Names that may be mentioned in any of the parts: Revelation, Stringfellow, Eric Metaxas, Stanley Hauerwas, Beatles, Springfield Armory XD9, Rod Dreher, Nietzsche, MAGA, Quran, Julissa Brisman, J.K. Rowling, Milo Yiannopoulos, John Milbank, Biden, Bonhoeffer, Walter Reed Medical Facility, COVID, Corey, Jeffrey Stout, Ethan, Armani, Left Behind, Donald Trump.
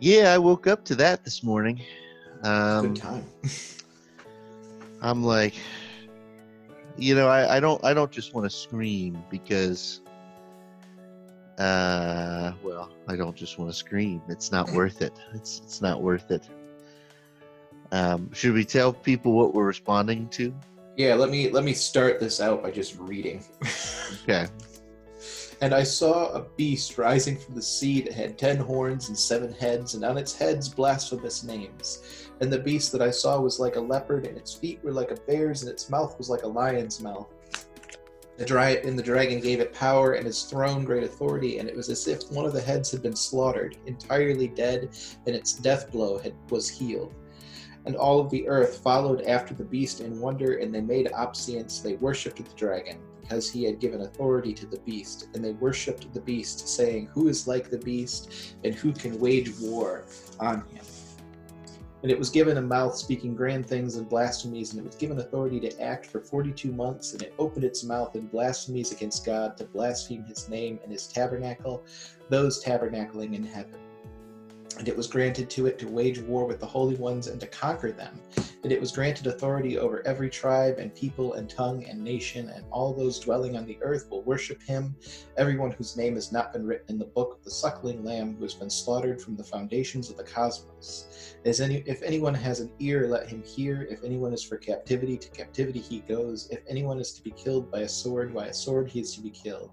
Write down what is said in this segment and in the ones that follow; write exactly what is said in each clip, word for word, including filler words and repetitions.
Yeah, I woke up to that this morning. Um, Good time. I'm like, you know, I, I don't, I don't just want to scream because, uh, well, I don't just want to scream. It's not worth it. It's, it's not worth it. Um, should we tell people what we're responding to? Yeah, let me let me start this out by just reading. Okay. And I saw a beast rising from the sea that had ten horns and seven heads, and on its heads blasphemous names. And the beast that I saw was like a leopard, and its feet were like a bear's, and its mouth was like a lion's mouth. The dry- and the dragon gave it power, and its throne great authority, and it was as if one of the heads had been slaughtered, entirely dead, and its death blow had, was healed. And all of the earth followed after the beast in wonder, and they made obeisance. They worshipped the dragon, because he had given authority to the beast. And they worshipped the beast, saying, "Who is like the beast, and who can wage war on him?" And it was given a mouth speaking grand things and blasphemies, and it was given authority to act for forty-two months, and it opened its mouth in blasphemies against God, to blaspheme his name and his tabernacle, those tabernacling in heaven. And it was granted to it to wage war with the holy ones and to conquer them. And it was granted authority over every tribe and people and tongue and nation, and all those dwelling on the earth will worship him, everyone whose name has not been written in the book of the suckling lamb who has been slaughtered from the foundations of the cosmos. As any, if anyone has an ear, let him hear. If anyone is for captivity, to captivity he goes. If anyone is to be killed by a sword, by a sword he is to be killed.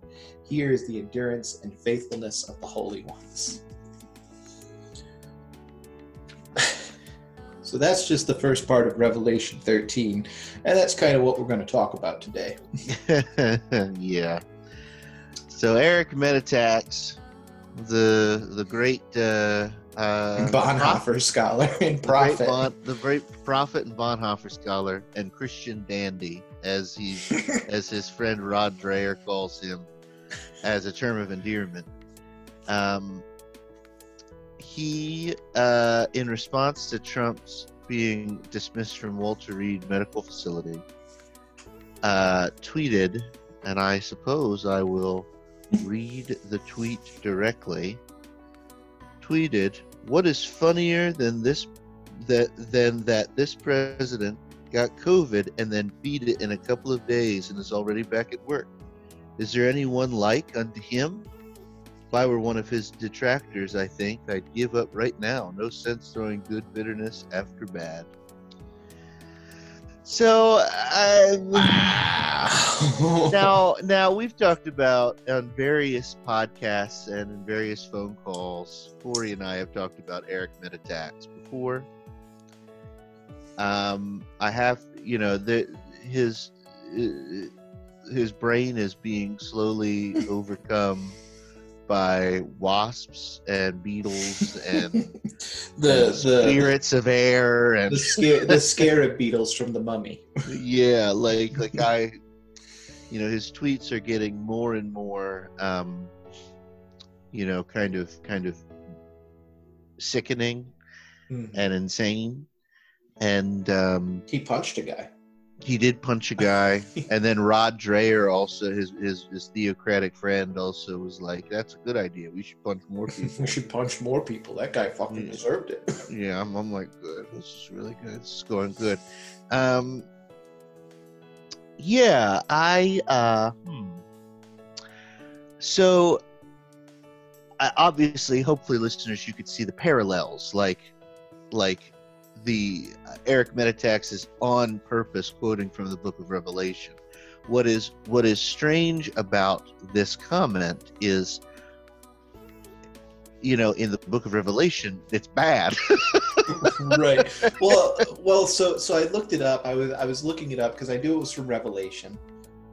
Here is the endurance and faithfulness of the holy ones. So that's just the first part of Revelation thirteen, and that's kind of what we're going to talk about today. Yeah. So Eric Metaxas, the the great uh, uh, Bonhoeffer scholar and prophet, the great, bon, the great prophet and Bonhoeffer scholar and Christian dandy, as he as his friend Rod Dreher calls him, as a term of endearment. Um. He, uh, in response to Trump's being dismissed from Walter Reed Medical Facility, uh, tweeted, and I suppose I will read the tweet directly, tweeted, "What is funnier than this, that, than that this president got COVID and then beat it in a couple of days and is already back at work? Is there anyone like unto him? If I were one of his detractors, I think I'd give up right now. No sense throwing good bitterness after bad." So I, wow. now now we've talked about on various podcasts and in various phone calls, Corey and I have talked about Eric Metaxas before. Um, I have, you know, the, his his brain is being slowly overcome by wasps and beetles and the, the spirits of air and the, scar- the scarab beetles from The Mummy. Yeah, like like I, you know, his tweets are getting more and more, um, you know, kind of kind of sickening mm. and insane. And um, he punched a guy. He did punch a guy, and then Rod Dreher, also his, his his theocratic friend, also was like, "That's a good idea. We should punch more people. we should punch more people. That guy fucking yeah. deserved it." Yeah, I'm I'm like, good. This is really good. This is going good. Um, yeah, I. Uh, hmm. So, I, obviously, hopefully, listeners, you could see the parallels, like, like. The uh, Eric Metaxas is on purpose quoting from the book of Revelation. What is what is strange about this comment is, you know, in the book of Revelation, it's bad. Right. Well, well. So, so I looked it up. I was I was looking it up because I knew it was from Revelation,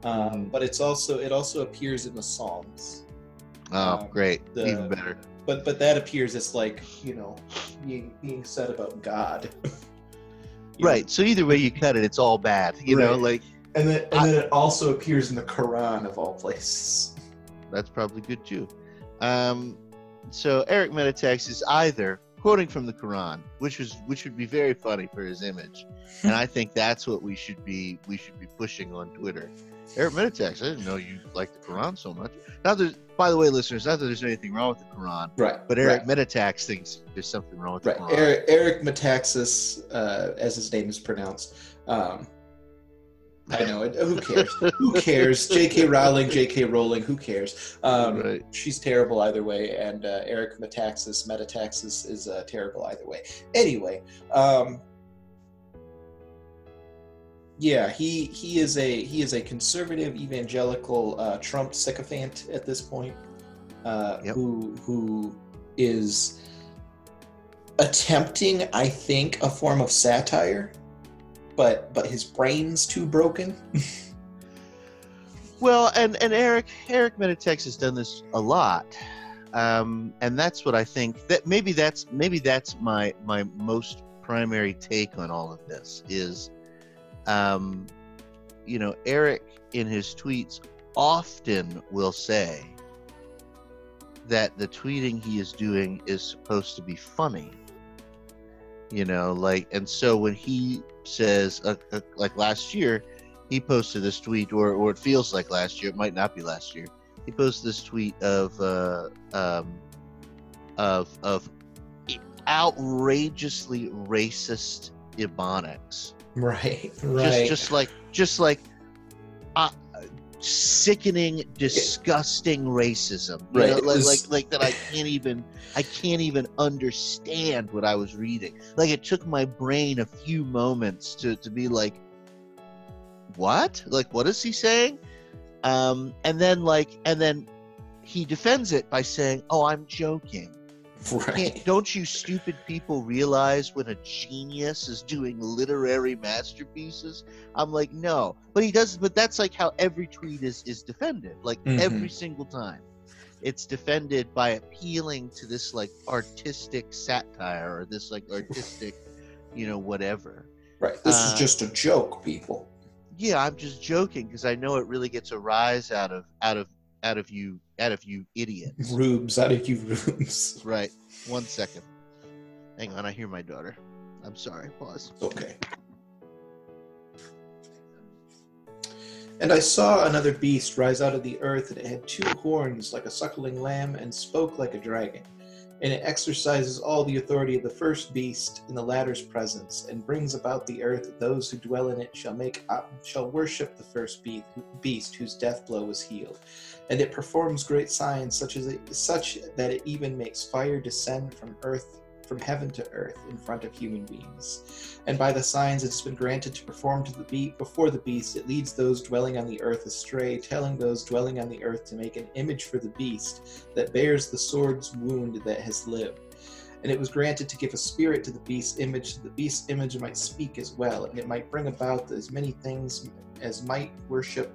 um, but it's also it also appears in the Psalms. Oh, um, great! The, Even better. But but that appears as like, you know, being being said about God. Right. Know? So either way you cut it, it's all bad. You right. know, like and then and I, then it also appears in the Quran of all places. That's probably good too. Um, so Eric Metaxas is either quoting from the Quran, which was which would be very funny for his image, and I think that's what we should be we should be pushing on Twitter. Eric Metaxas, I didn't know you liked the Quran so much. Not that, by the way, listeners, not that there's anything wrong with the Quran, right? But Eric right. Metaxas thinks there's something wrong with right. the Quran. Eric, Eric Metaxas, uh, as his name is pronounced. Um, I know it. Who cares? Who cares? J K. Rowling, J K. Rowling. Who cares? Um, right. She's terrible either way, and uh, Eric Metaxas, Metaxas is uh, terrible either way. Anyway. Um, Yeah, he he is a he is a conservative evangelical uh, Trump sycophant at this point, uh, yep. who who is attempting, I think, a form of satire, but but his brain's too broken. Well, and and Eric Eric Metaxas has done this a lot, um, and that's what I think that maybe that's maybe that's my my most primary take on all of this is. Um, you know, Eric in his tweets often will say that the tweeting he is doing is supposed to be funny, you know, like, and so when he says, uh, uh, like last year, he posted this tweet, or, or it feels like last year, it might not be last year, he posted this tweet of, uh, um, of, of outrageously racist Ebonics. Right, right. Just, just like, just like, uh, sickening, disgusting racism. You right, know, like, like, like that. I can't even, I can't even understand what I was reading. Like, it took my brain a few moments to, to be like, what? Like, what is he saying? Um, and then like, and then he defends it by saying, "Oh, I'm joking." Right. Don't you stupid people realize when a genius is doing literary masterpieces? I'm like, no, but he does. But that's like how every tweet is, is defended. Like mm-hmm. every single time, it's defended by appealing to this like artistic satire or this like artistic, you know, whatever. Right. This uh, is just a joke, people. Yeah, I'm just joking because I know it really gets a rise out of out of out of you. Out of you idiots. Rubes, out of you rubes. Right. One second. Hang on, I hear my daughter. I'm sorry. Pause. Okay. And I saw another beast rise out of the earth, and it had two horns like a suckling lamb and spoke like a dragon. And it exercises all the authority of the first beast in the latter's presence, and brings about the earth those who dwell in it shall make shall worship the first be- beast whose death blow was healed. And it performs great signs such as it, such that it even makes fire descend from earth from heaven to earth in front of human beings. And by the signs it's been granted to perform to the be- before the beast, it leads those dwelling on the earth astray, telling those dwelling on the earth to make an image for the beast that bears the sword's wound that has lived. And it was granted to give a spirit to the beast's image, that the beast's image might speak as well, and it might bring about as many things as might worship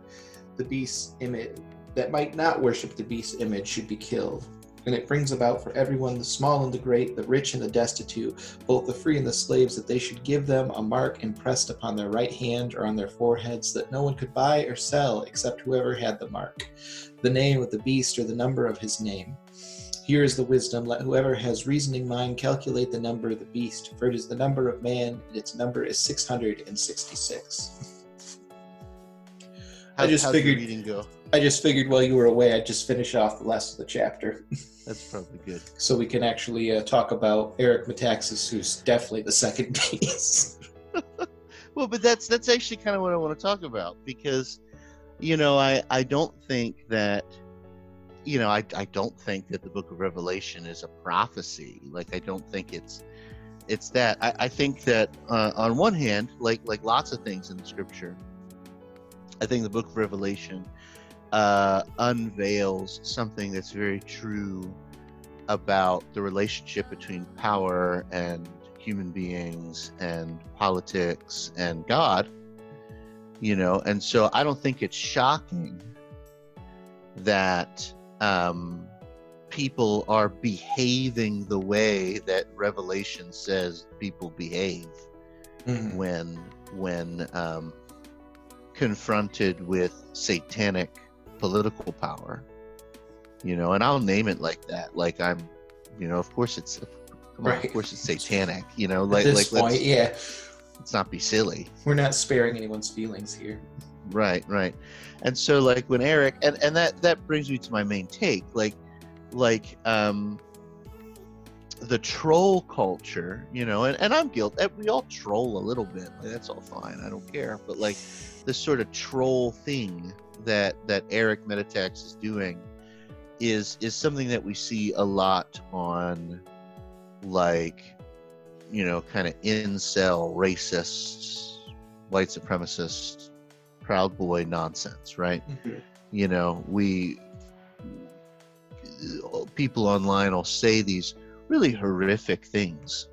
the beast's image, that might not worship the beast's image should be killed. And it brings about for everyone, the small and the great, the rich and the destitute, both the free and the slaves, that they should give them a mark impressed upon their right hand or on their foreheads, that no one could buy or sell except whoever had the mark, the name of the beast or the number of his name. Here is the wisdom, let whoever has reasoning mind calculate the number of the beast, for it is the number of man, and its number is six hundred sixty-six. How, I just figured. Reading go? I just figured while you were away, I'd just finish off the last of the chapter. That's probably good. So we can actually uh, talk about Eric Metaxas, who's definitely the second piece. Well, but that's that's actually kind of what I want to talk about because, you know, I, I don't think that, you know, I I don't think that the Book of Revelation is a prophecy. Like I don't think it's it's that. I, I think that uh, on one hand, like like lots of things in the Scripture. I think the Book of Revelation uh, unveils something that's very true about the relationship between power and human beings and politics and God, you know, and so I don't think it's shocking that um, people are behaving the way that Revelation says people behave mm-hmm. when, when, um, confronted with satanic political power, you know, and I'll name it like that. Like I'm, you know, of course it's, come on, right. of course it's satanic, you know, like, like, point, let's, yeah. let's not be silly. We're not sparing anyone's feelings here. Right, right. And so like when Eric, and, and that, that brings me to my main take, like, like um, the troll culture, you know, and, and I'm guilty, we all troll a little bit, like, that's all fine, I don't care, but like this sort of troll thing that, that Eric Metaxas is doing is, is something that we see a lot on like, you know, kind of incel, racist, white supremacist, Proud Boy nonsense, right? Mm-hmm. You know, we people online will say these really horrific things,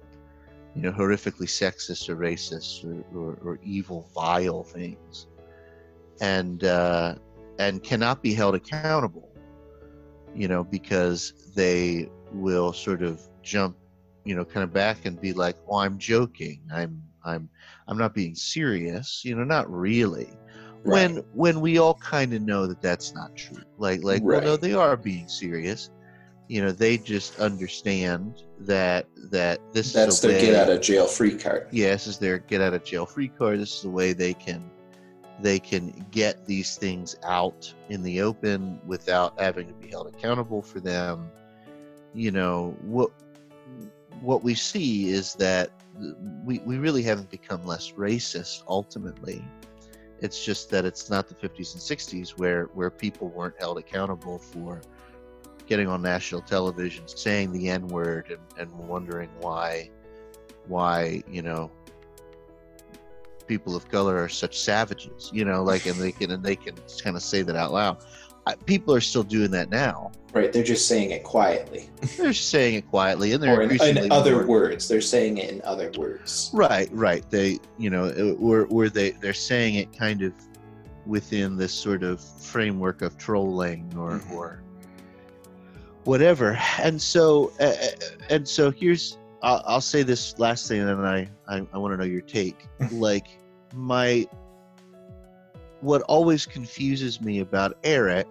you know, horrifically sexist or racist or, or, or evil, vile things, and uh, and cannot be held accountable, you know, because they will sort of jump, you know, kind of back and be like, "Well, I'm joking. I'm I'm I'm not being serious. You know, not really." Right. When when we all kind of know that that's not true, like like right. well, no, they are being serious. You know, they just understand that that this that's is the their way, get out of jail free card. Yeah, this is their get out of jail free card. This is the way they can they can get these things out in the open without having to be held accountable for them. You know what what we see is that we we really haven't become less racist ultimately. It's just that it's not the fifties and sixties where, where people weren't held accountable for getting on national television, saying the N-word, and, and wondering why, why, you know, people of color are such savages, you know, like, and they can, and they can kind of say that out loud. I, people are still doing that now. Right. They're just saying it quietly. They're saying it quietly. And they're or in, in other more, words. They're saying it in other words. Right. Right. They, you know, or, or they, they're saying it kind of within this sort of framework of trolling or, mm-hmm. or whatever. And so, uh, and so here's, I'll, I'll say this last thing, and then I, I, I want to know your take. Like my, what always confuses me about Eric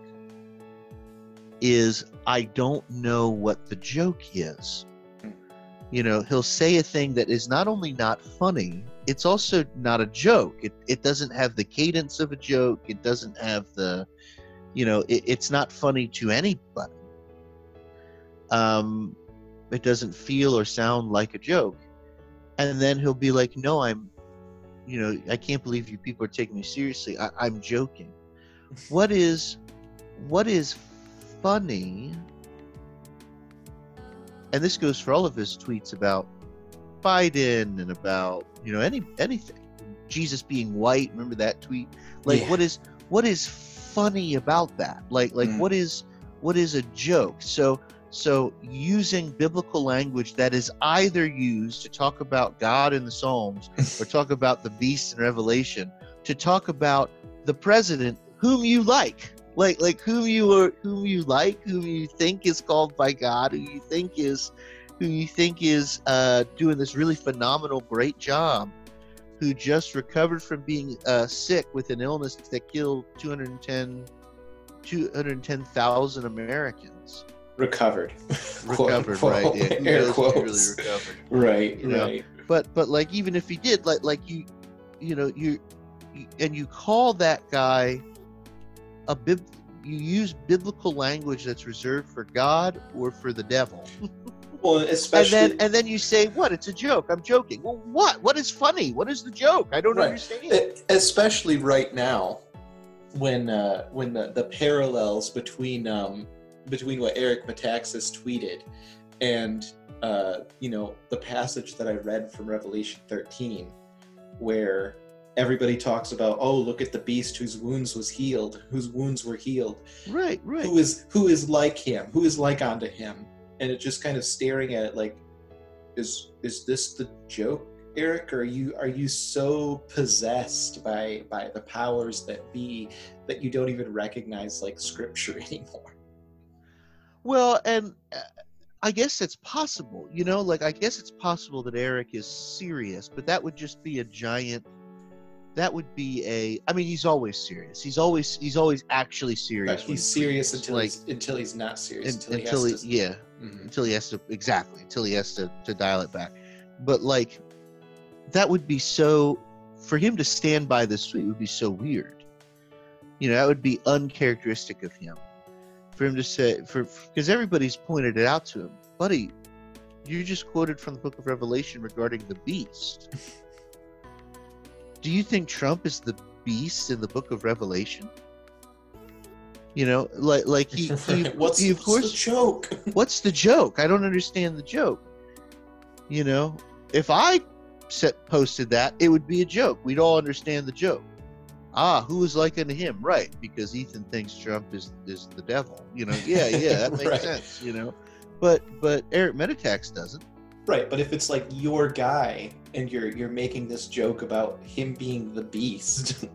is I don't know what the joke is. You know, he'll say a thing that is not only not funny, it's also not a joke. It it doesn't have the cadence of a joke. It doesn't have the, you know, it, it's not funny to anybody. Um, it doesn't feel or sound like a joke. And then he'll be like, no, I'm, you know, I can't believe you people are taking me seriously. I, I'm joking. What is, what is funny? And this goes for all of his tweets about Biden and about, you know, any anything. Jesus being white. Remember that tweet? Like, yeah. what is what is funny about that? Like, like mm. what is what is a joke? So, so using biblical language that is either used to talk about God in the Psalms or talk about the beast in Revelation, to talk about the president whom you like, like, like whom you are, whom you like, whom you think is called by God, who you think is, who you think is uh, doing this really phenomenal, great job, who just recovered from being uh, sick with an illness that killed two hundred ten thousand Americans. Recovered, recovered, quote, right? Quote, yeah, air quotes. Really recovered, right? You know? Right. But but like even if he did, like like you, you know you, you and you call that guy a bib. You use biblical language that's reserved for God or for the devil. Well, especially, and then and then you say, "What? It's a joke. I'm joking." Well, what? What is funny? What is the joke? I don't right. understand. It, especially right now, when uh, when the, the parallels between. Um, between what Eric Metaxas tweeted and, uh, you know, the passage that I read from Revelation thirteen, where everybody talks about, oh, look at the beast whose wounds was healed, whose wounds were healed. Right, right. Who is, who is like him, who is like unto him. And it's just kind of staring at it like, is, is this the joke, Eric? Or are you, are you so possessed by, by the powers that be that you don't even recognize like scripture anymore? Well, and I guess it's possible, you know, like, I guess it's possible that Eric is serious, but that would just be a giant, that would be a, I mean, he's always serious. He's always, he's always actually serious. He's serious until, like, he's, until he's not serious. Until, until he has he, to. Yeah, mm-hmm. until he has to, exactly, until he has to, to dial it back. But like, that would be so, for him to stand by this tweet would be so weird. You know, that would be uncharacteristic of him for him to say, for because everybody's pointed it out to him. Buddy, you just quoted from the book of Revelation regarding the beast. Do you think Trump is the beast in the book of Revelation? You know, like like he, he what's, he, of what's course, the joke? What's the joke? I don't understand the joke. You know, if I set, posted that, it would be a joke. We'd all understand the joke. Ah, who is like unto him? Right, because Ethan thinks Trump is is the devil. You know, yeah, yeah, that makes right. sense. You know, but but Eric Metaxas doesn't. Right, but if it's like your guy and you're you're making this joke about him being the beast,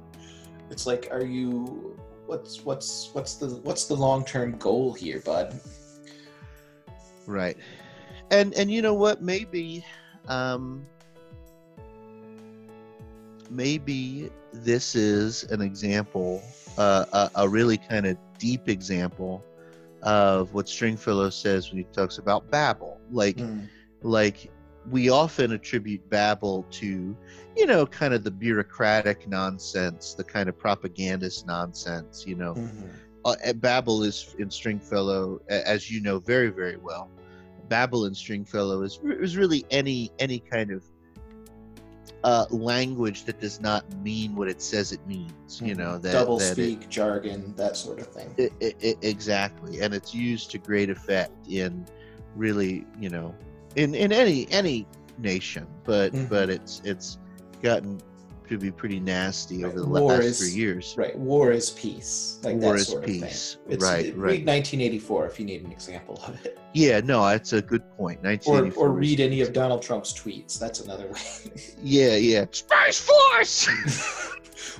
it's like, are you? What's what's what's the what's the long-term goal here, bud? Right, and and you know what? Maybe, um, maybe this is an example, uh, a, a really kind of deep example of what Stringfellow says when he talks about Babel. Like, mm. like we often attribute Babel to, you know, kind of the bureaucratic nonsense, the kind of propagandist nonsense, you know. Mm-hmm. uh, Babel is in Stringfellow, as you know very, very well, Babel in Stringfellow is, is really any, any kind of Uh, language that does not mean what it says it means, you know, that double that speak, it, jargon, that sort of thing. It, it, it, exactly, and it's used to great effect in really, you know, in, in any any nation, but mm-hmm. but it's it's gotten to be pretty nasty over the war last is, three years. Right, war is peace, like war that is sort peace. Of thing. It's, right, it, right. Read nineteen eighty-four if you need an example of it. Yeah, no, that's a good point. nineteen eighty-four or, or read any of Donald Trump's tweets. That's another way. Yeah, yeah. Space Force.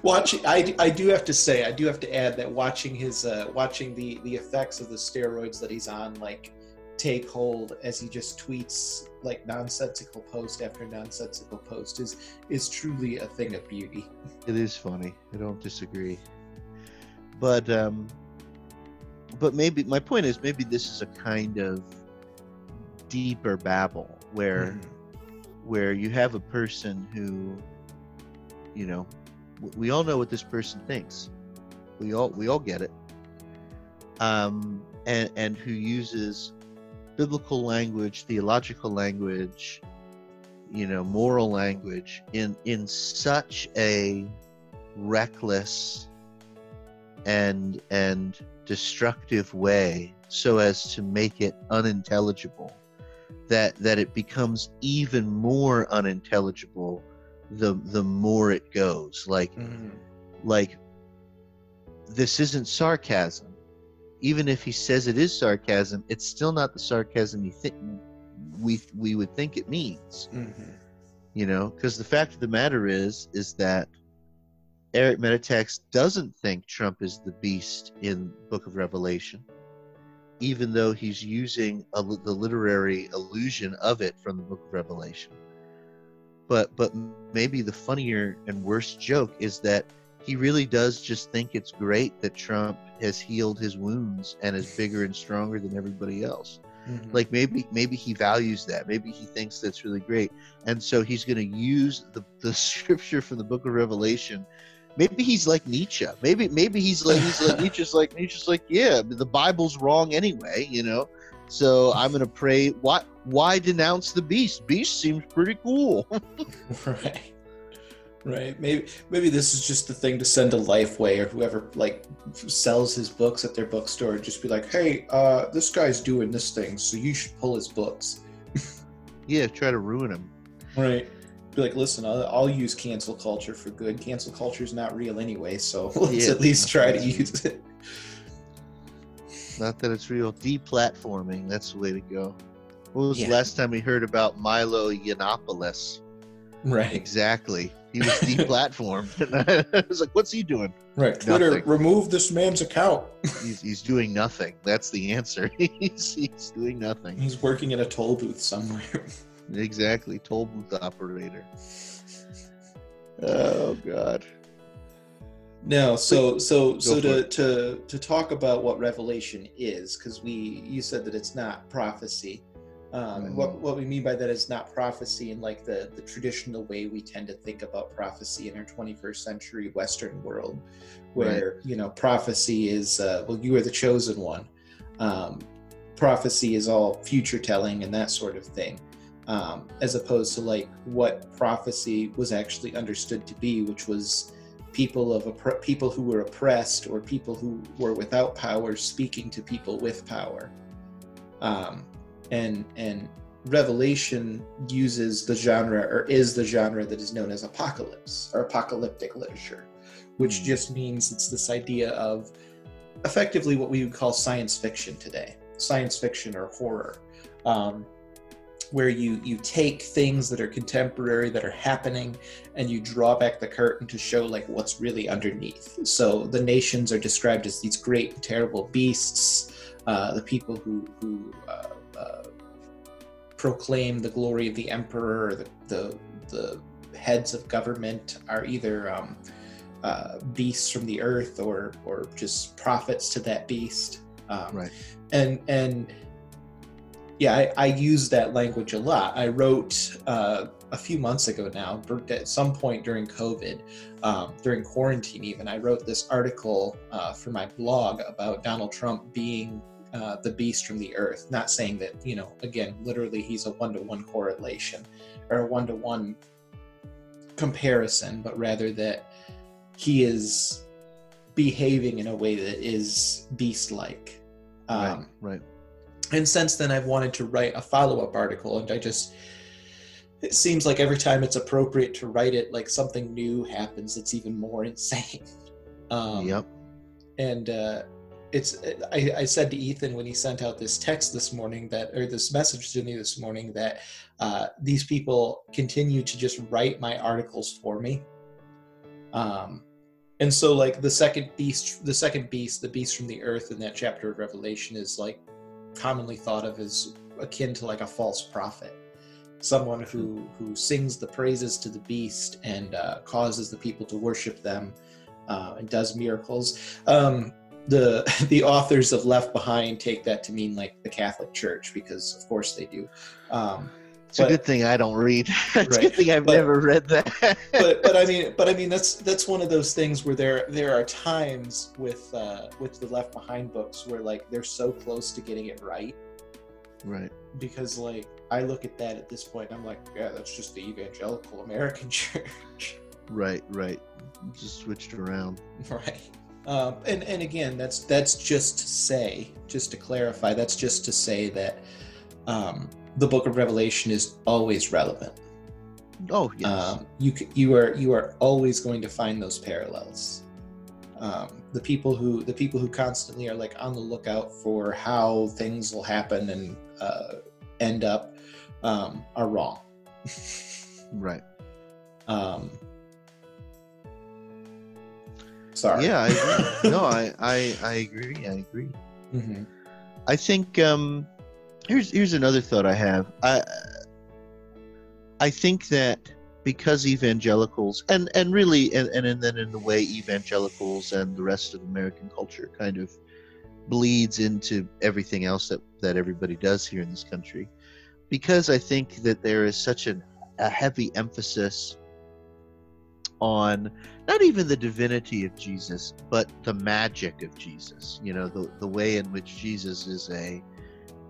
Watching, I, I do have to say, I do have to add that watching his, uh, watching the the effects of the steroids that he's on, like, take hold as he just tweets like nonsensical post after nonsensical post is is truly a thing of beauty. It is funny. I don't disagree. But um, but maybe my point is maybe this is a kind of deeper Babel where mm-hmm. where you have a person who, you know, we all know what this person thinks. We all we all get it. Um, and and who uses biblical language, theological language, you know, moral language in in such a reckless and and destructive way so as to make it unintelligible, that that it becomes even more unintelligible the the more it goes. Like mm-hmm. like this isn't sarcasm. Even if he says it is sarcasm, it's still not the sarcasm you think we we would think it means. Mm-hmm. You know, because the fact of the matter is is that Eric Metaxas doesn't think Trump is the beast in Book of Revelation, even though he's using a, the literary allusion of it from the Book of Revelation. But but maybe the funnier and worse joke is that he really does just think it's great that Trump has healed his wounds and is bigger and stronger than everybody else. Mm-hmm. Like maybe maybe he values that. Maybe he thinks that's really great. And so he's going to use the, the scripture from the book of Revelation. Maybe he's like Nietzsche. Maybe maybe he's like, he's like Nietzsche's like Nietzsche's like, yeah, the Bible's wrong anyway, you know. So I'm going to pray. Why, why denounce the beast? Beast seems pretty cool. Right. Right. Maybe maybe this is just the thing to send to Life Way or whoever like sells his books at their bookstore. Just be like, hey, uh, this guy's doing this thing, so you should pull his books. Yeah, try to ruin him. Right. Be like, listen, I'll, I'll use cancel culture for good. Cancel culture is not real anyway, so let's yeah, at least try to use it. Not that it's real. Deplatforming, that's the way to go. What was yeah. the last time we heard about Milo Yiannopoulos? Right. Exactly. He was deplatformed. I was like, what's he doing? Right. Twitter, nothing. Remove this man's account. he's, he's doing nothing. That's the answer. he's, he's doing nothing. He's working in a toll booth somewhere. Exactly. Toll booth operator. Oh, God. No, so so so to, to to talk about what Revelation is, because we you said that it's not prophecy. Um, and what, what we mean by that is not prophecy in like the, the traditional way we tend to think about prophecy in our twenty-first century Western world, where, right. you know, prophecy is, uh, well, you are the chosen one. Um, prophecy is all future telling and that sort of thing, um, as opposed to like what prophecy was actually understood to be, which was people of opp- people who were oppressed or people who were without power speaking to people with power. Um, And and Revelation uses the genre, or is the genre that is known as apocalypse or apocalyptic literature, which just means it's this idea of effectively what we would call science fiction today, science fiction or horror, um, where you you take things that are contemporary, that are happening, and you draw back the curtain to show like what's really underneath. So the nations are described as these great and terrible beasts, uh, the people who who uh, Uh, proclaim the glory of the emperor, or the, the the heads of government are either um, uh, beasts from the earth or or just prophets to that beast. Um, right. And and yeah, I, I use that language a lot. I wrote uh, a few months ago now, at some point during COVID, um, during quarantine even, I wrote this article uh, for my blog about Donald Trump being Uh, the beast from the earth, not saying that, you know, again, literally he's a one-to-one correlation or a one-to-one comparison, but rather that he is behaving in a way that is beast-like. Um, right, right. And since then I've wanted to write a follow-up article, and I just, it seems like every time it's appropriate to write it, like something new happens that's even more insane. Um, yep. And, uh, It's. I, I said to Ethan when he sent out this text this morning that, or this message to me this morning, that uh, these people continue to just write my articles for me. Um, and so, like the second beast, the second beast, the beast from the earth in that chapter of Revelation is like commonly thought of as akin to like a false prophet, someone who who sings the praises to the beast and uh, causes the people to worship them uh, and does miracles. Um, The the authors of Left Behind take that to mean like the Catholic Church, because of course they do. Um, it's but, a good thing I don't read. It's right. a good thing I've but, never read that. but but I mean but I mean that's that's one of those things where there there are times with uh, with the Left Behind books where like they're so close to getting it right. Right. Because like I look at that at this point and I'm like, yeah, that's just the evangelical American church. Right, right. Just switched around. Right. Um, and, and again, that's that's just to say, just to clarify, that's just to say that um, the Book of Revelation is always relevant. Oh, yes. Um, you you are you are always going to find those parallels. Um, the people who the people who constantly are like on the lookout for how things will happen and uh, end up um, are wrong. Right. Um, Sorry. Yeah, I agree. no, I, I, I agree. I agree. Mm-hmm. I think um, here's here's another thought I have. I I think that because evangelicals and and really and, and, and then in the way evangelicals and the rest of American culture kind of bleeds into everything else that, that everybody does here in this country, because I think that there is such an, a heavy emphasis on not even the divinity of Jesus, but the magic of Jesus. You know, the the way in which Jesus is a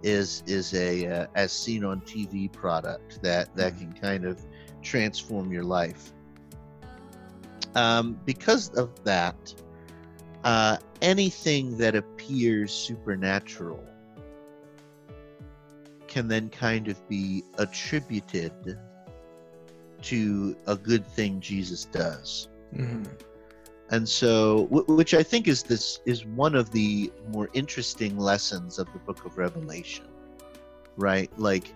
is is a uh, as seen on T V product that that can kind of transform your life. Um, because of that, uh, anything that appears supernatural can then kind of be attributed to a good thing Jesus does. Mm-hmm. And so, which I think is this is one of the more interesting lessons of the Book of Revelation, right? Like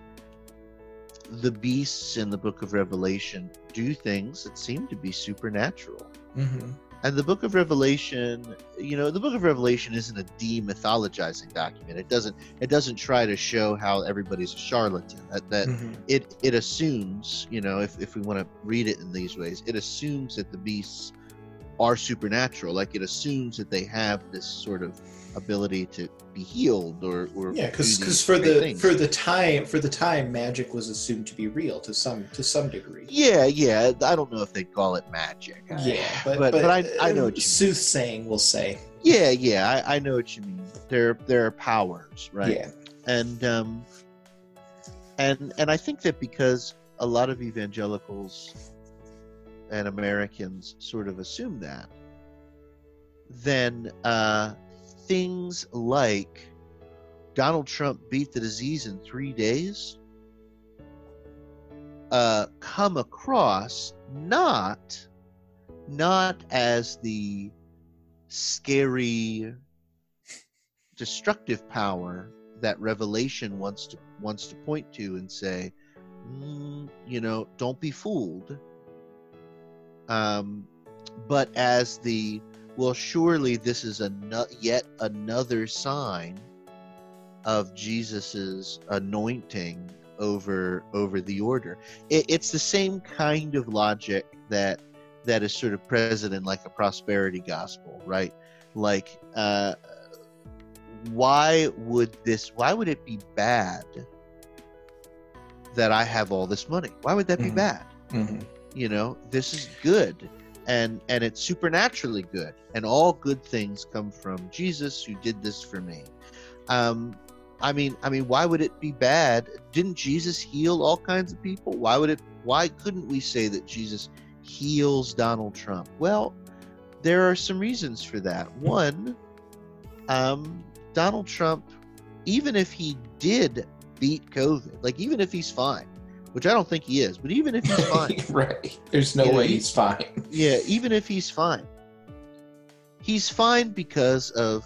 the beasts in the Book of Revelation do things that seem to be supernatural. Mm-hmm. And the Book of Revelation, you know, the Book of Revelation isn't a demythologizing document. It doesn't it doesn't try to show how everybody's a charlatan. That that mm-hmm. it it assumes, you know, if, if we want to read it in these ways, it assumes that the beasts are supernatural. Like it assumes that they have this sort of ability to be healed or, or yeah, because for the things. for the time for the time magic was assumed to be real to some to some degree. Yeah, yeah. I don't know if they call it magic. Yeah, but but, but, but I, I know what you soothsaying mean. Will say. Yeah, yeah. I, I know what you mean. There there are powers, right? Yeah, and um, and and I think that because a lot of evangelicals and Americans sort of assume that, then uh, things like Donald Trump beat the disease in three days uh, come across not not as the scary destructive power that Revelation wants to wants to point to and say, mm, you know, don't be fooled. Um, but as the, well, surely this is a yet another sign of Jesus's anointing over over the order. It, it's the same kind of logic that that is sort of present in like a prosperity gospel, right? Like, uh, why would this? Why would it be bad that I have all this money? Why would that mm-hmm. be bad? Mm-hmm. You know, this is good, and and it's supernaturally good, and all good things come from Jesus who did this for me. Um, I mean, I mean, why would it be bad? Didn't Jesus heal all kinds of people? Why would it? Why couldn't we say that Jesus heals Donald Trump? Well, there are some reasons for that. One, um, Donald Trump, even if he did beat COVID, like even if he's fine. Which I don't think he is, but even if he's fine. Right. There's no way he's fine. Yeah, even if he's fine. He's fine because of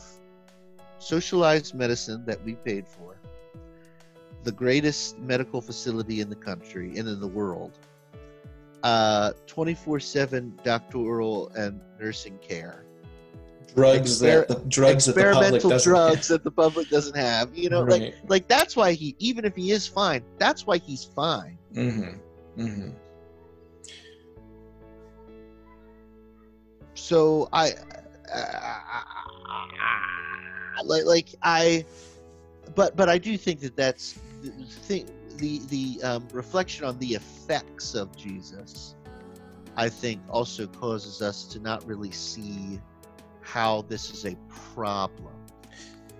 socialized medicine that we paid for, the greatest medical facility in the country and in the world, uh, twenty-four seven doctoral and nursing care. Drugs Exper- that the drugs experimental that the drugs have. that the public doesn't have, you know, right. like like that's why he, even if he is fine, that's why he's fine. Mm-hmm. Mm-hmm. So I, uh, like like I, but but I do think that that's the thing, the the um, reflection on the effects of Jesus, I think, also causes us to not really see how this is a problem,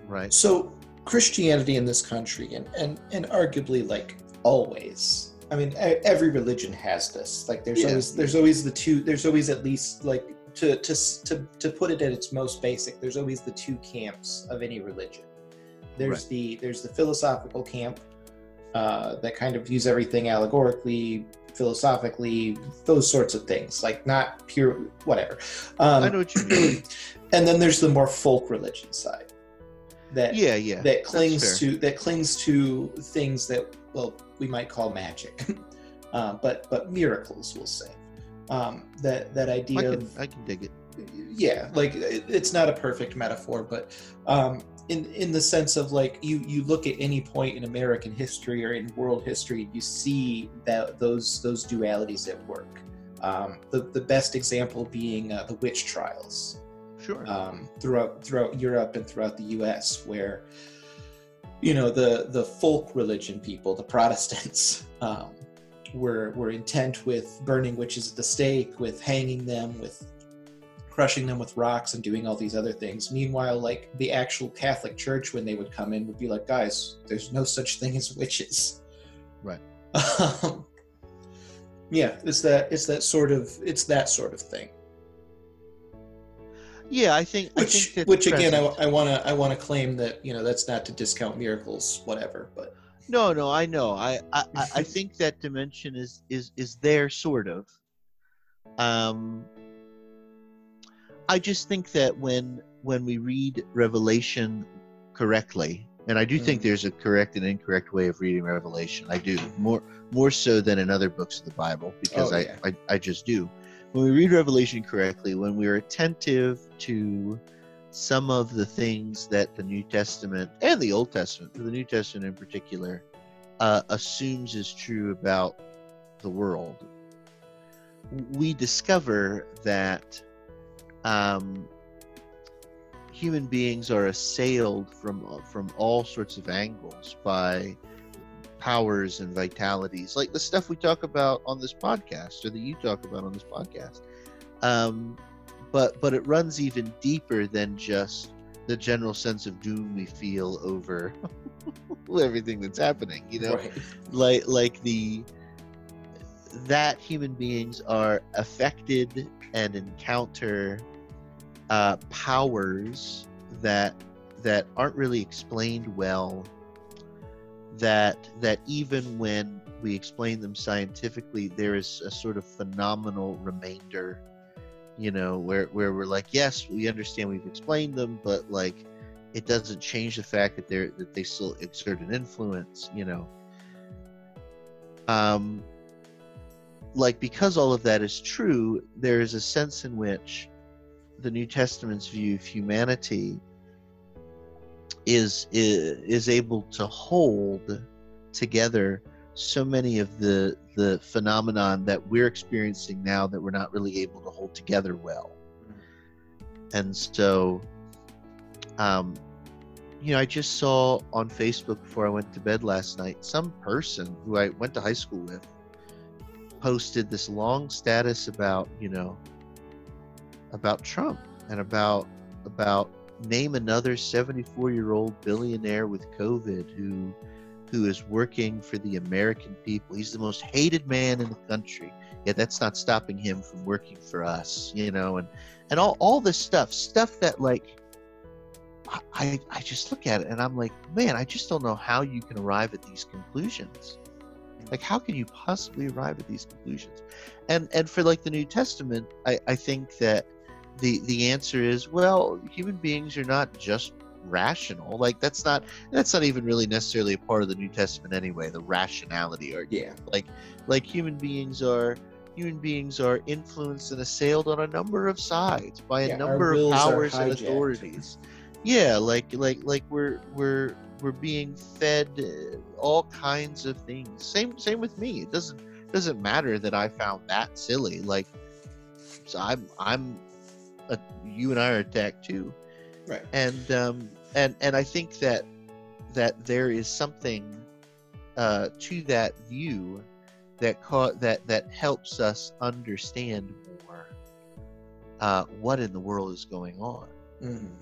right? So Christianity in this country, and, and, and arguably like always, I mean, every religion has this. Like there's yeah. always there's always the two. There's always at least like to to to to put it at its most basic. There's always the two camps of any religion. There's right. the there's the philosophical camp uh, that kind of views everything allegorically, philosophically, those sorts of things, like not pure whatever. Um, I know what you mean. And then there's the more folk religion side that yeah, yeah, that clings to that clings to things that well we might call magic, uh, but but miracles, we'll say. Um, that that idea I can, of I can dig it. Yeah, like it, it's not a perfect metaphor, but um, in in the sense of like you you look at any point in American history or in world history, you see that those those dualities at work. Um, the the best example being uh, the witch trials. Sure. Um, throughout throughout Europe and throughout the U S, where you know the the folk religion people, the Protestants, um, were were intent with burning witches at the stake, with hanging them, with crushing them with rocks and doing all these other things. Meanwhile, like the actual Catholic Church, when they would come in, would be like, guys, there's no such thing as witches. Right. Um, yeah, it's that it's that sort of it's that sort of thing. Yeah, I think which I think which present. again, I, I wanna I wanna claim that you know that's not to discount miracles, whatever. But no, no, I know. I I, I think that dimension is is is there sort of. Um. I just think that when when we read Revelation correctly, and I do mm. think there's a correct and incorrect way of reading Revelation. I do, more more so than in other books of the Bible, because oh, yeah. I, I, I just do. When we read Revelation correctly, when we are attentive to some of the things that the New Testament and the Old Testament, the New Testament in particular, uh, assumes is true about the world, we discover that um, human beings are assailed from from all sorts of angles by powers and vitalities, like the stuff we talk about on this podcast, or that you talk about on this podcast. Um, but but it runs even deeper than just the general sense of doom we feel over everything that's happening, you know, right. like like the that human beings are affected and encounter uh, powers that that aren't really explained well. That that even when we explain them scientifically, there is a sort of phenomenal remainder, you know, where where we're like, yes, we understand we've explained them, but like, it doesn't change the fact that they're that they still exert an influence, you know. Um, like because all of that is true, there is a sense in which the New Testament's view of humanity is is able to hold together so many of the the phenomenon that we're experiencing now that we're not really able to hold together well. And so um you know, I just saw on Facebook before I went to bed last night, some person who I went to high school with posted this long status about, you know, about Trump and about about name another seventy-four-year-old billionaire with COVID who who is working for the American people. He's the most hated man in the country. Yeah, that's not stopping him from working for us, you know, and, and all, all this stuff, stuff that, like, I, I just look at it and I'm like, man, I just don't know how you can arrive at these conclusions. Like, how can you possibly arrive at these conclusions? And and for, like, the New Testament, I, I think that The the answer is, well, human beings are not just rational. Like that's not that's not even really necessarily a part of the New Testament anyway, the rationality argument. Yeah. Like like human beings are human beings are influenced and assailed on a number of sides by a yeah, number of powers and authorities. Yeah, like like like we're we're we're being fed all kinds of things. Same same with me. It doesn't doesn't matter that I found that silly. Like so I'm I'm Uh, you and I are attacked too, right? And um, and and I think that that there is something uh, to that view that ca- that that helps us understand more uh, what in the world is going on. Mm-hmm.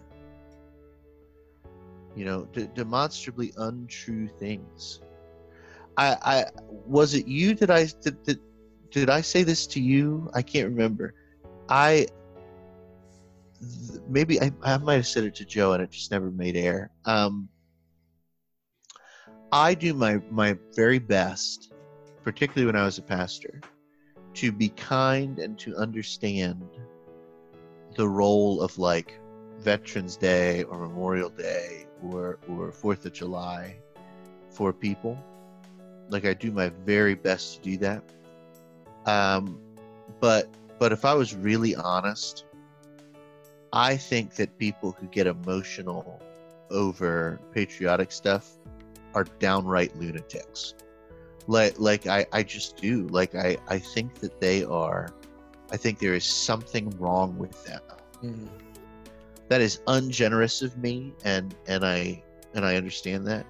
You know, d- demonstrably untrue things. I, I was it you? Did I did, did did I say this to you? I can't remember. I. Maybe I, I might have said it to Joe and it just never made air. Um, I do my, my very best, particularly when I was a pastor, to be kind and to understand the role of like Veterans Day or Memorial Day or, or Fourth of July for people. Like I do my very best to do that. Um, but but if I was really honest, I think that people who get emotional over patriotic stuff are downright lunatics. Like, like I, I just do. Like, I, I think that they are, I think there is something wrong with them. Mm-hmm. That is ungenerous of me, and, and I and I understand that.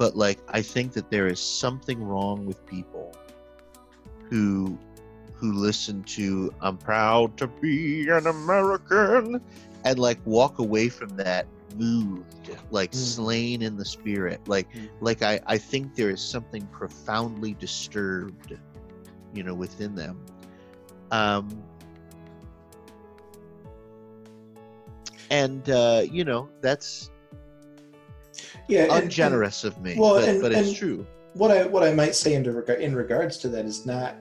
But, like, I think that there is something wrong with people who... who listen to "I'm proud to be an American" and like walk away from that moved, like mm. slain in the spirit. Like, mm. like I, I think there is something profoundly disturbed, you know, within them. Um, and uh, you know, that's yeah, ungenerous and, and, of me, well, but, and, but it's true. What I what I might say in reg- in regards to that is not.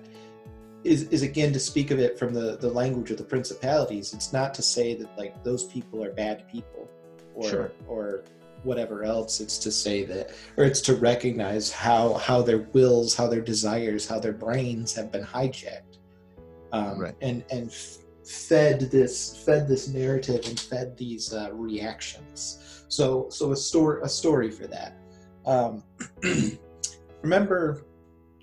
Is, is again to speak of it from the, the language of the principalities. It's not to say that like those people are bad people or sure. or whatever else. It's to say that, or it's to recognize how how their wills, how their desires, how their brains have been hijacked, um, right. and and fed this fed this narrative and fed these uh, reactions. So so a story a story for that. Um, remember.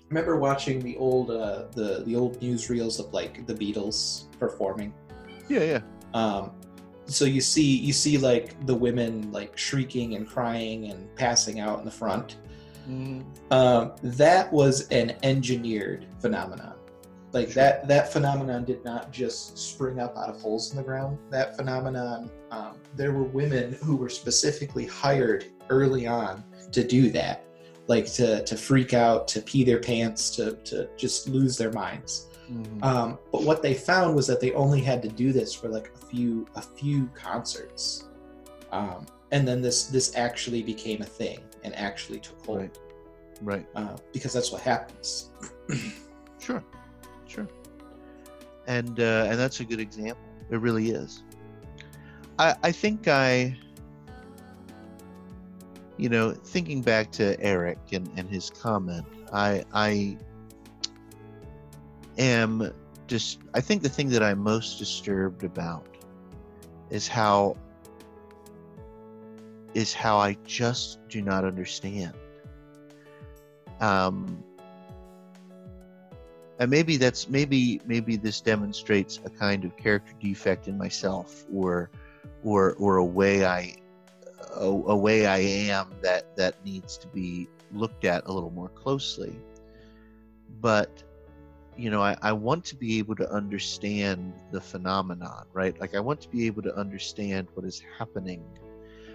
I remember watching the old uh, the the old newsreels of like the Beatles performing. Yeah, yeah. Um, so you see, you see like the women like shrieking and crying and passing out in the front. Mm. Um, that was an engineered phenomenon. Like sure. that, that phenomenon did not just spring up out of holes in the ground. That phenomenon, um, there were women who were specifically hired early on to do that, like to, to freak out, to pee their pants, to, to just lose their minds. Mm-hmm. Um, but what they found was that they only had to do this for like a few, a few concerts. Um, and then this, this actually became a thing and actually took hold. Right. Right. Uh, because that's what happens. Sure. Sure. And uh, and that's a good example. It really is. I I think I, you know, thinking back to Eric and, and his comment, I I am just, I think the thing that I'm most disturbed about is how, is how I just do not understand. Um. And maybe that's maybe maybe this demonstrates a kind of character defect in myself, or or or a way I a, a way I am that that needs to be looked at a little more closely. But you know, I, I want to be able to understand the phenomenon, right? Like I want to be able to understand what is happening,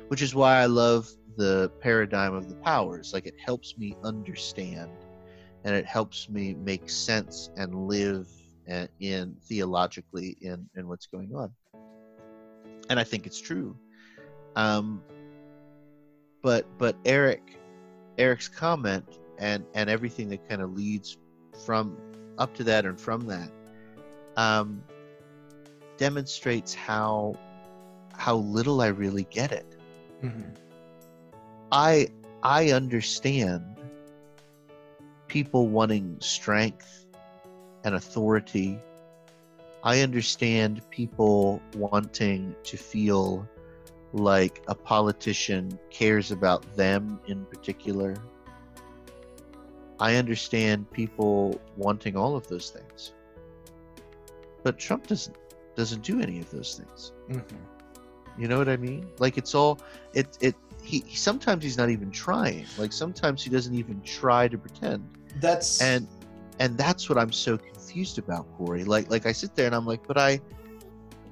which is why I love the paradigm of the powers. Like it helps me understand. And it helps me make sense and live in, in theologically in, in what's going on. And I think it's true. Um, but but Eric, Eric's comment and, and everything that kind of leads from up to that and from that um, demonstrates how how little I really get it. Mm-hmm. I I understand. People wanting strength and authority. I understand people wanting to feel like a politician cares about them in particular. I understand people wanting all of those things. But Trump doesn't doesn't do any of those things. Mm-hmm. You know what I mean? Like it's all it it he sometimes he's not even trying. Like sometimes he doesn't even try to pretend. That's and and that's what I'm so confused about, Corey. Like like I sit there and I'm like, but I,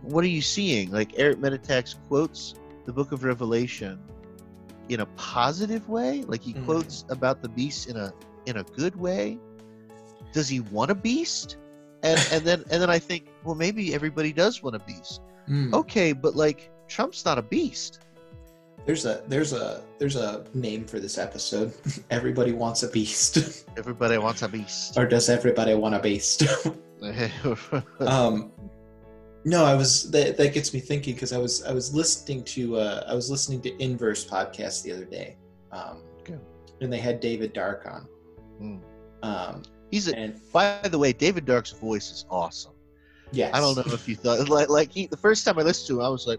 what are you seeing? Like Eric Metaxas quotes the Book of Revelation in a positive way. Like he mm. quotes about the beast in a in a good way. Does he want a beast? And and then and then I think, well, maybe everybody does want a beast. Mm. Okay, but like Trump's not a beast. There's a there's a there's a name for this episode. Everybody wants a beast. Everybody wants a beast. Or does everybody want a beast? um, no, I was that, that gets me thinking because I was I was listening to uh, I was listening to Inverse podcast the other day, um, okay. and they had David Dark on. Mm. Um, He's a, and, by the way, David Dark's voice is awesome. Yes. I don't know if you thought like like he, the first time I listened to him, I was like.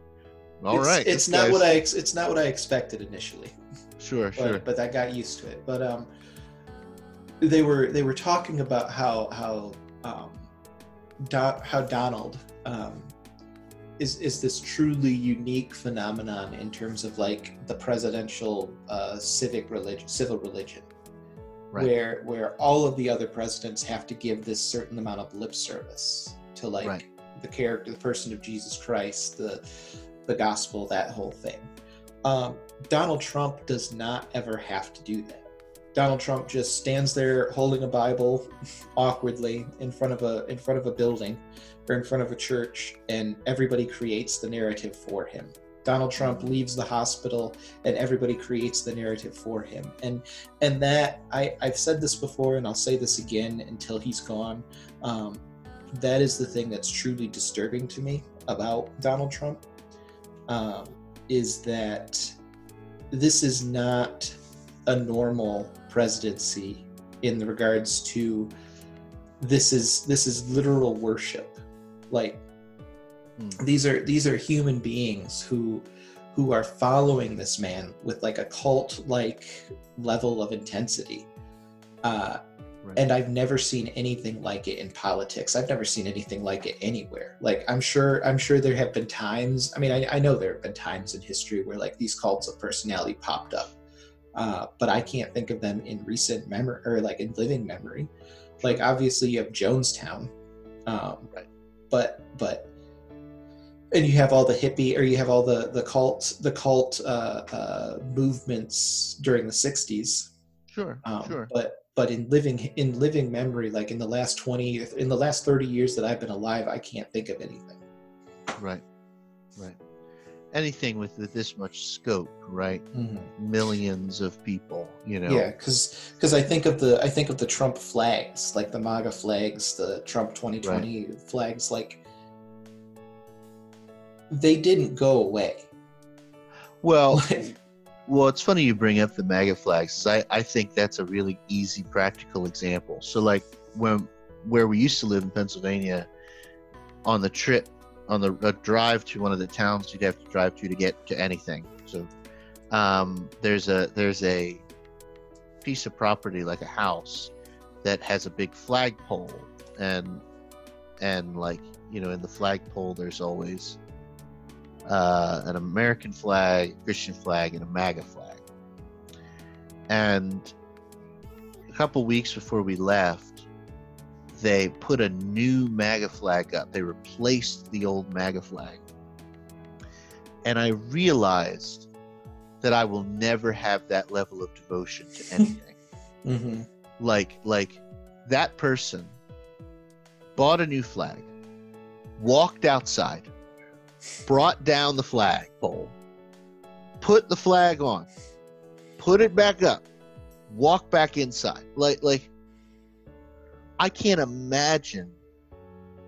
All it's, right. It's not guy's... what I ex- it's not what I expected initially. Sure, sure. But, but I got used to it. But um, they were they were talking about how how um, Do- how Donald um, is is this truly unique phenomenon in terms of like the presidential uh, civic religion, civil religion, right. where where all of the other presidents have to give this certain amount of lip service to like right. the character, the person of Jesus Christ, the the gospel, that whole thing. Um, Donald Trump does not ever have to do that. Donald Trump just stands there holding a Bible awkwardly in front of a in front of a building or in front of a church, and everybody creates the narrative for him. Donald Trump leaves the hospital, and everybody creates the narrative for him. And and that I, I've said this before, and I'll say this again until he's gone. Um, that is the thing that's truly disturbing to me about Donald Trump. Um, is that this is not a normal presidency in regards to this is this is literal worship. Like mm. these are these are human beings who who are following this man with like a cult like level of intensity. Uh, Right. And I've never seen anything like it in politics. I've never seen anything like it anywhere. Like, I'm sure, I'm sure there have been times, I mean, I, I know there have been times in history where like these cults of personality popped up, uh, but I can't think of them in recent memory or like in living memory. Like, obviously you have Jonestown, um, right. but, but, and you have all the hippie, or you have all the, the cult, the cult uh, uh, movements during the sixties. Sure, um, sure. But, but in living, in living memory, like in the last twenty, in the last thirty years that I've been alive, I can't think of anything. Right, right. Anything with this much scope, right? Mm-hmm. Millions of people, you know. Yeah, because because I think of the I think of the Trump flags, like the MAGA flags, the Trump twenty twenty right. flags, like. They didn't go away. Well, well, it's funny you bring up the MAGA flags. I, I think that's a really easy, practical example. So, like, when where we used to live in Pennsylvania, on the trip, on the a drive to one of the towns you'd have to drive to to get to anything. So, um, there's a there's a piece of property, like a house, that has a big flagpole, and and like you know, in the flagpole, there's always Uh, an American flag, Christian flag, and a MAGA flag. And a couple weeks before we left, they put a new MAGA flag up. They replaced the old MAGA flag. And I realized that I will never have that level of devotion to anything. mm-hmm. Like, like that person bought a new flag, walked outside, brought down the flagpole, put the flag on, put it back up, walk back inside. Like, like I can't imagine.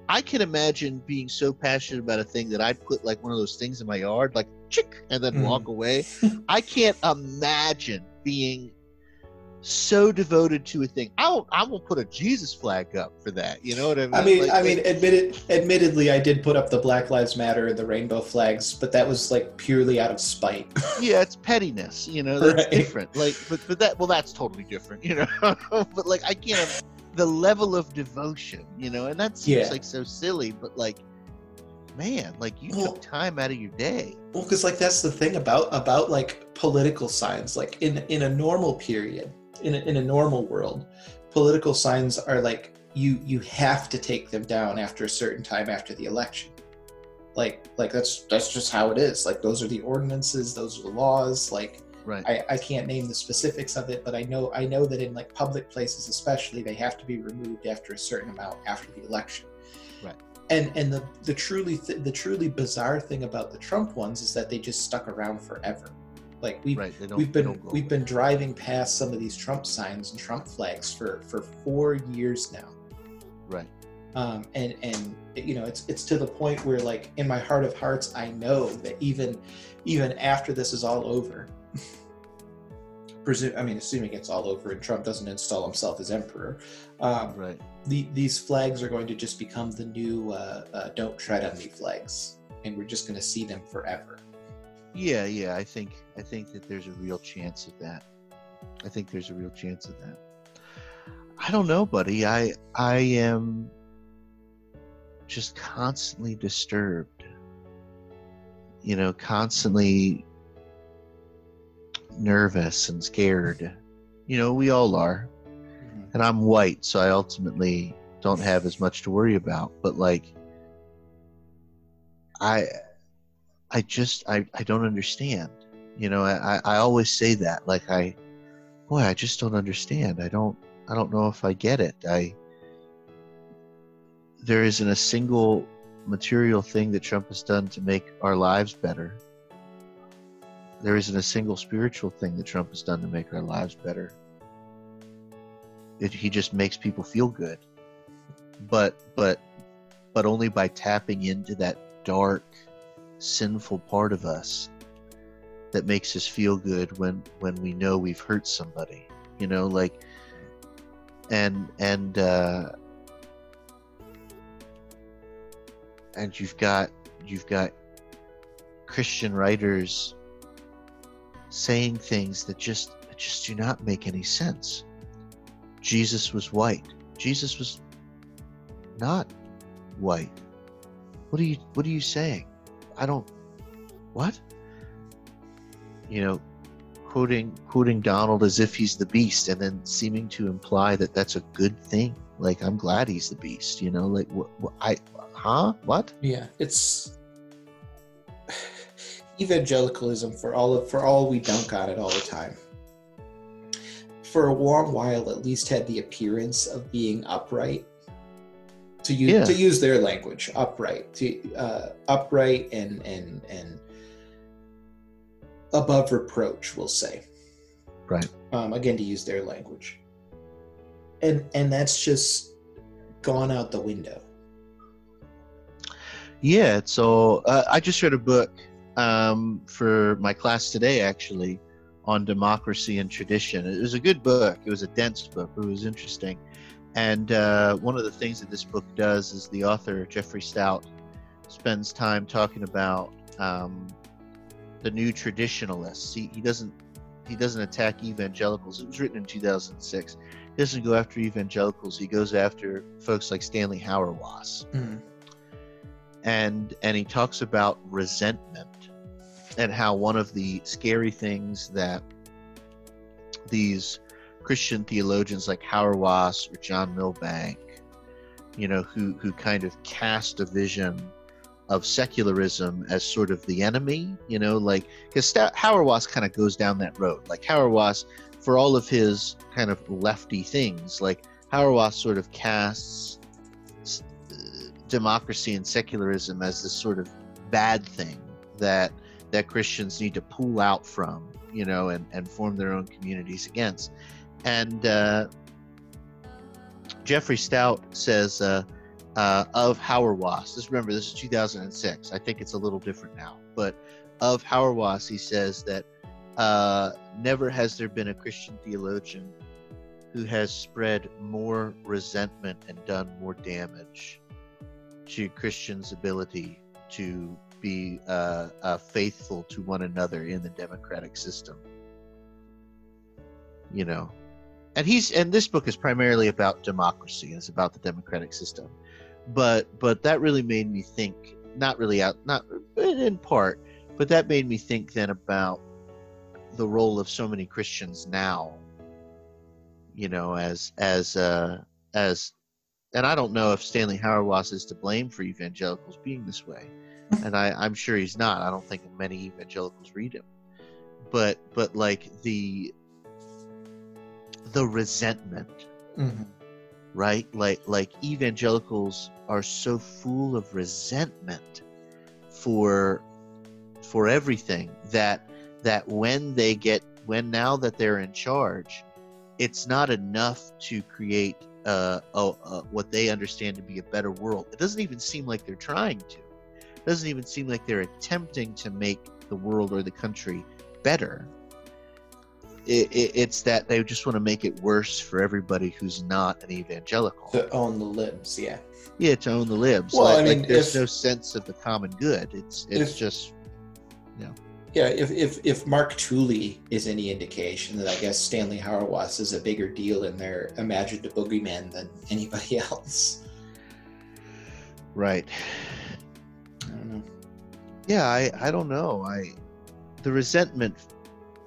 I can imagine being so passionate about a thing that I'd put like one of those things in my yard, like chick, and then mm. walk away. I can't imagine being so devoted to a thing. I will, I will put a Jesus flag up for that. You know what I mean? I mean, like, I mean, admitted, admittedly, I did put up the Black Lives Matter and the rainbow flags, but that was like purely out of spite. Yeah, it's pettiness. You know, that's right. different. Like, but, but that, well, that's totally different. You know, but like, I can't. The level of devotion, you know, and that seems yeah. like so silly, but like, man, like you well, took time out of your day. Well, because like that's the thing about about like political science. Like in in a normal period. In a, in a normal world, political signs are like you you have to take them down after a certain time after the election. Like like that's that's just how it is. Like those are the ordinances, those are the laws. Like right. I, I can't name the specifics of it, but I know I know that in like public places especially, they have to be removed after a certain amount after the election. Right. And and the the truly th- the truly bizarre thing about the Trump ones is that they just stuck around forever. Like we've right, we've been we've been driving past some of these Trump signs and Trump flags for, for four years now, right? Um, and and you know it's it's to the point where like in my heart of hearts I know that even even after this is all over, presume I mean assuming it's all over and Trump doesn't install himself as emperor, um, right? The, these flags are going to just become the new uh, uh, "Don't tread on me" flags, and we're just going to see them forever. Yeah, yeah, I think I think that there's a real chance of that. I think there's a real chance of that. I don't know, buddy. I I am just constantly disturbed. You know, constantly nervous and scared. You know, we all are. Mm-hmm. And I'm white, so I ultimately don't have as much to worry about, but like I I just, I, I don't understand. You know, I, I always say that, like I, boy, I just don't understand. I don't, I don't know if I get it. I, there isn't a single material thing that Trump has done to make our lives better. There isn't a single spiritual thing that Trump has done to make our lives better. It, he just makes people feel good, but, but, but only by tapping into that dark, sinful part of us that makes us feel good when when we know we've hurt somebody, you know, like and and uh and you've got you've got Christian writers saying things that just just do not make any sense. Jesus was white. Jesus was not white. What are you, what are you saying? I don't, what? You know, quoting, quoting Donald as if he's the beast, and then seeming to imply that that's a good thing. Like, I'm glad he's the beast, you know, like what, wh- I, huh? What? Yeah. It's evangelicalism for all of, for all we dunk on it all the time. For a long while, at least had the appearance of being upright. To use yeah. to use their language, upright, to uh, upright and and and above reproach, we'll say. Right. Um, again, to use their language, and and that's just gone out the window. Yeah. So uh, I just read a book um, for my class today, actually, on democracy and tradition. It was a good book. It was a dense book, but it was interesting. And uh, one of the things that this book does is the author, Jeffrey Stout, spends time talking about um, the new traditionalists. He, he doesn't he doesn't attack evangelicals. It was written in two thousand six. He doesn't go after evangelicals. He goes after folks like Stanley Hauerwas. Mm-hmm. And, and he talks about resentment and how one of the scary things that these Christian theologians like Hauerwas or John Milbank, you know, who, who kind of cast a vision of secularism as sort of the enemy, you know, like, because Hauerwas kind of goes down that road. Like, Hauerwas, for all of his kind of lefty things, like, Hauerwas sort of casts uh, democracy and secularism as this sort of bad thing that that Christians need to pull out from, you know, and, and form their own communities against. And uh, Jeffrey Stout says uh, uh, of Hauerwas, just remember this is two thousand six, I think it's a little different now, but of Hauerwas he says that uh, never has there been a Christian theologian who has spread more resentment and done more damage to Christians' ability to be uh, uh, faithful to one another in the democratic system. You know, and he's and this book is primarily about democracy, and it's about the democratic system, but but that really made me think, not really out not in part, but that made me think then about the role of so many Christians now, you know, as as uh as and I don't know if Stanley Hauerwas is to blame for evangelicals being this way, and I I'm sure he's not. I don't think many evangelicals read him, but but like the the resentment, mm-hmm. right? Like, like evangelicals are so full of resentment for, for everything that, that when they get, when now that they're in charge, it's not enough to create uh, a, a, what they understand to be a better world. It doesn't even seem like they're trying to. It doesn't even seem like they're attempting to make the world or the country better. It, it, it's that they just want to make it worse for everybody who's not an evangelical. To own the libs, yeah. Yeah, to own the libs. Well, like, I mean, like there's if, no sense of the common good. It's it's if, just, you know. Yeah, if, if, if Mark Tooley is any indication, that I guess Stanley Hauerwas is a bigger deal in their Imagine the Boogeyman than anybody else. Right. I don't know. Yeah, I, I don't know. I the resentment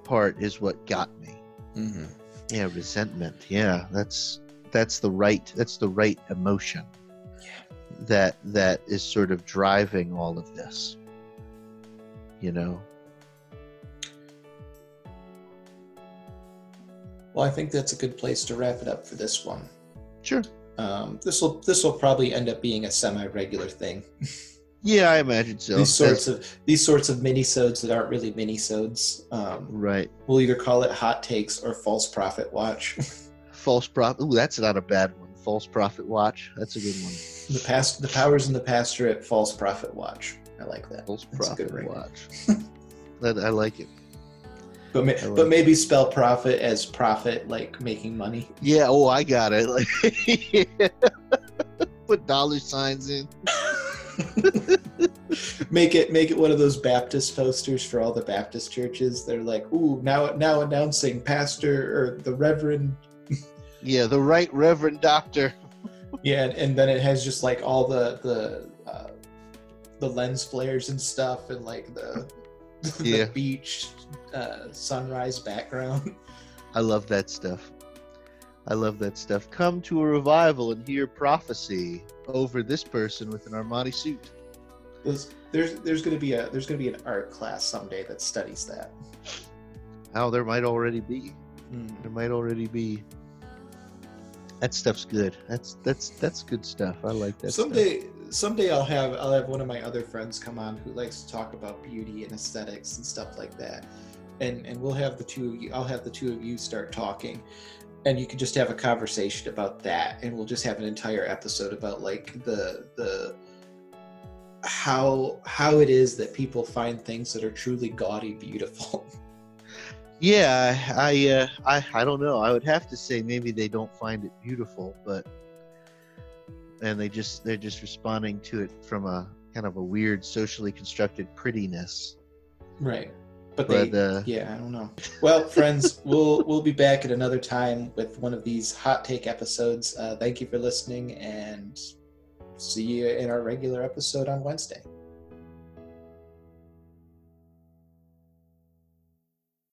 part is what got me. Mm-hmm. Yeah, resentment. Yeah, that's that's the right that's the right emotion. Yeah. That that is sort of driving all of this. You know. Well, I think that's a good place to wrap it up for this one. Sure. Um, this will this will probably end up being a semi-regular thing. Yeah, I imagine so. These sorts That's... of these sorts of mini-sodes that aren't really mini-sodes. Um, right. We'll either call it Hot Takes or False Prophet Watch. False Prophet. Ooh, that's not a bad one. False Prophet Watch. That's a good one. The past, the powers in the pastorate. False Prophet Watch. I like that. False That's Prophet a good Watch. that, I like it. But ma- like but maybe it. Spell prophet as profit, like making money. Yeah. Oh, I got it. Like, yeah. Put dollar signs in. make it make it one of those Baptist posters for all the Baptist churches. They're like, ooh, now now announcing pastor or the reverend Yeah, the Right Reverend Doctor. Yeah, and then it has just like all the the uh, the lens flares and stuff, and like the the yeah. beach uh, sunrise background. I love that stuff. I love that stuff. Come to a revival and hear prophecy over this person with an Armani suit. There's there's, there's going to be a there's going to be an art class someday that studies that. Oh, there might already be. Mm. There might already be. That stuff's good. That's that's that's good stuff. I like that. Someday, stuff. someday I'll have I'll have one of my other friends come on who likes to talk about beauty and aesthetics and stuff like that, and and we'll have the two of you. I'll have the two of you start talking. And you can just have a conversation about that, and we'll just have an entire episode about like the the how how it is that people find things that are truly gaudy beautiful. Yeah, I uh, I I don't know. I would have to say maybe they don't find it beautiful, but and they just they're just responding to it from a kind of a weird socially constructed prettiness. Right. But they, but, uh... yeah, I don't know. Well, friends, we'll we'll be back at another time with one of these hot take episodes. Uh, thank you for listening, and see you in our regular episode on Wednesday.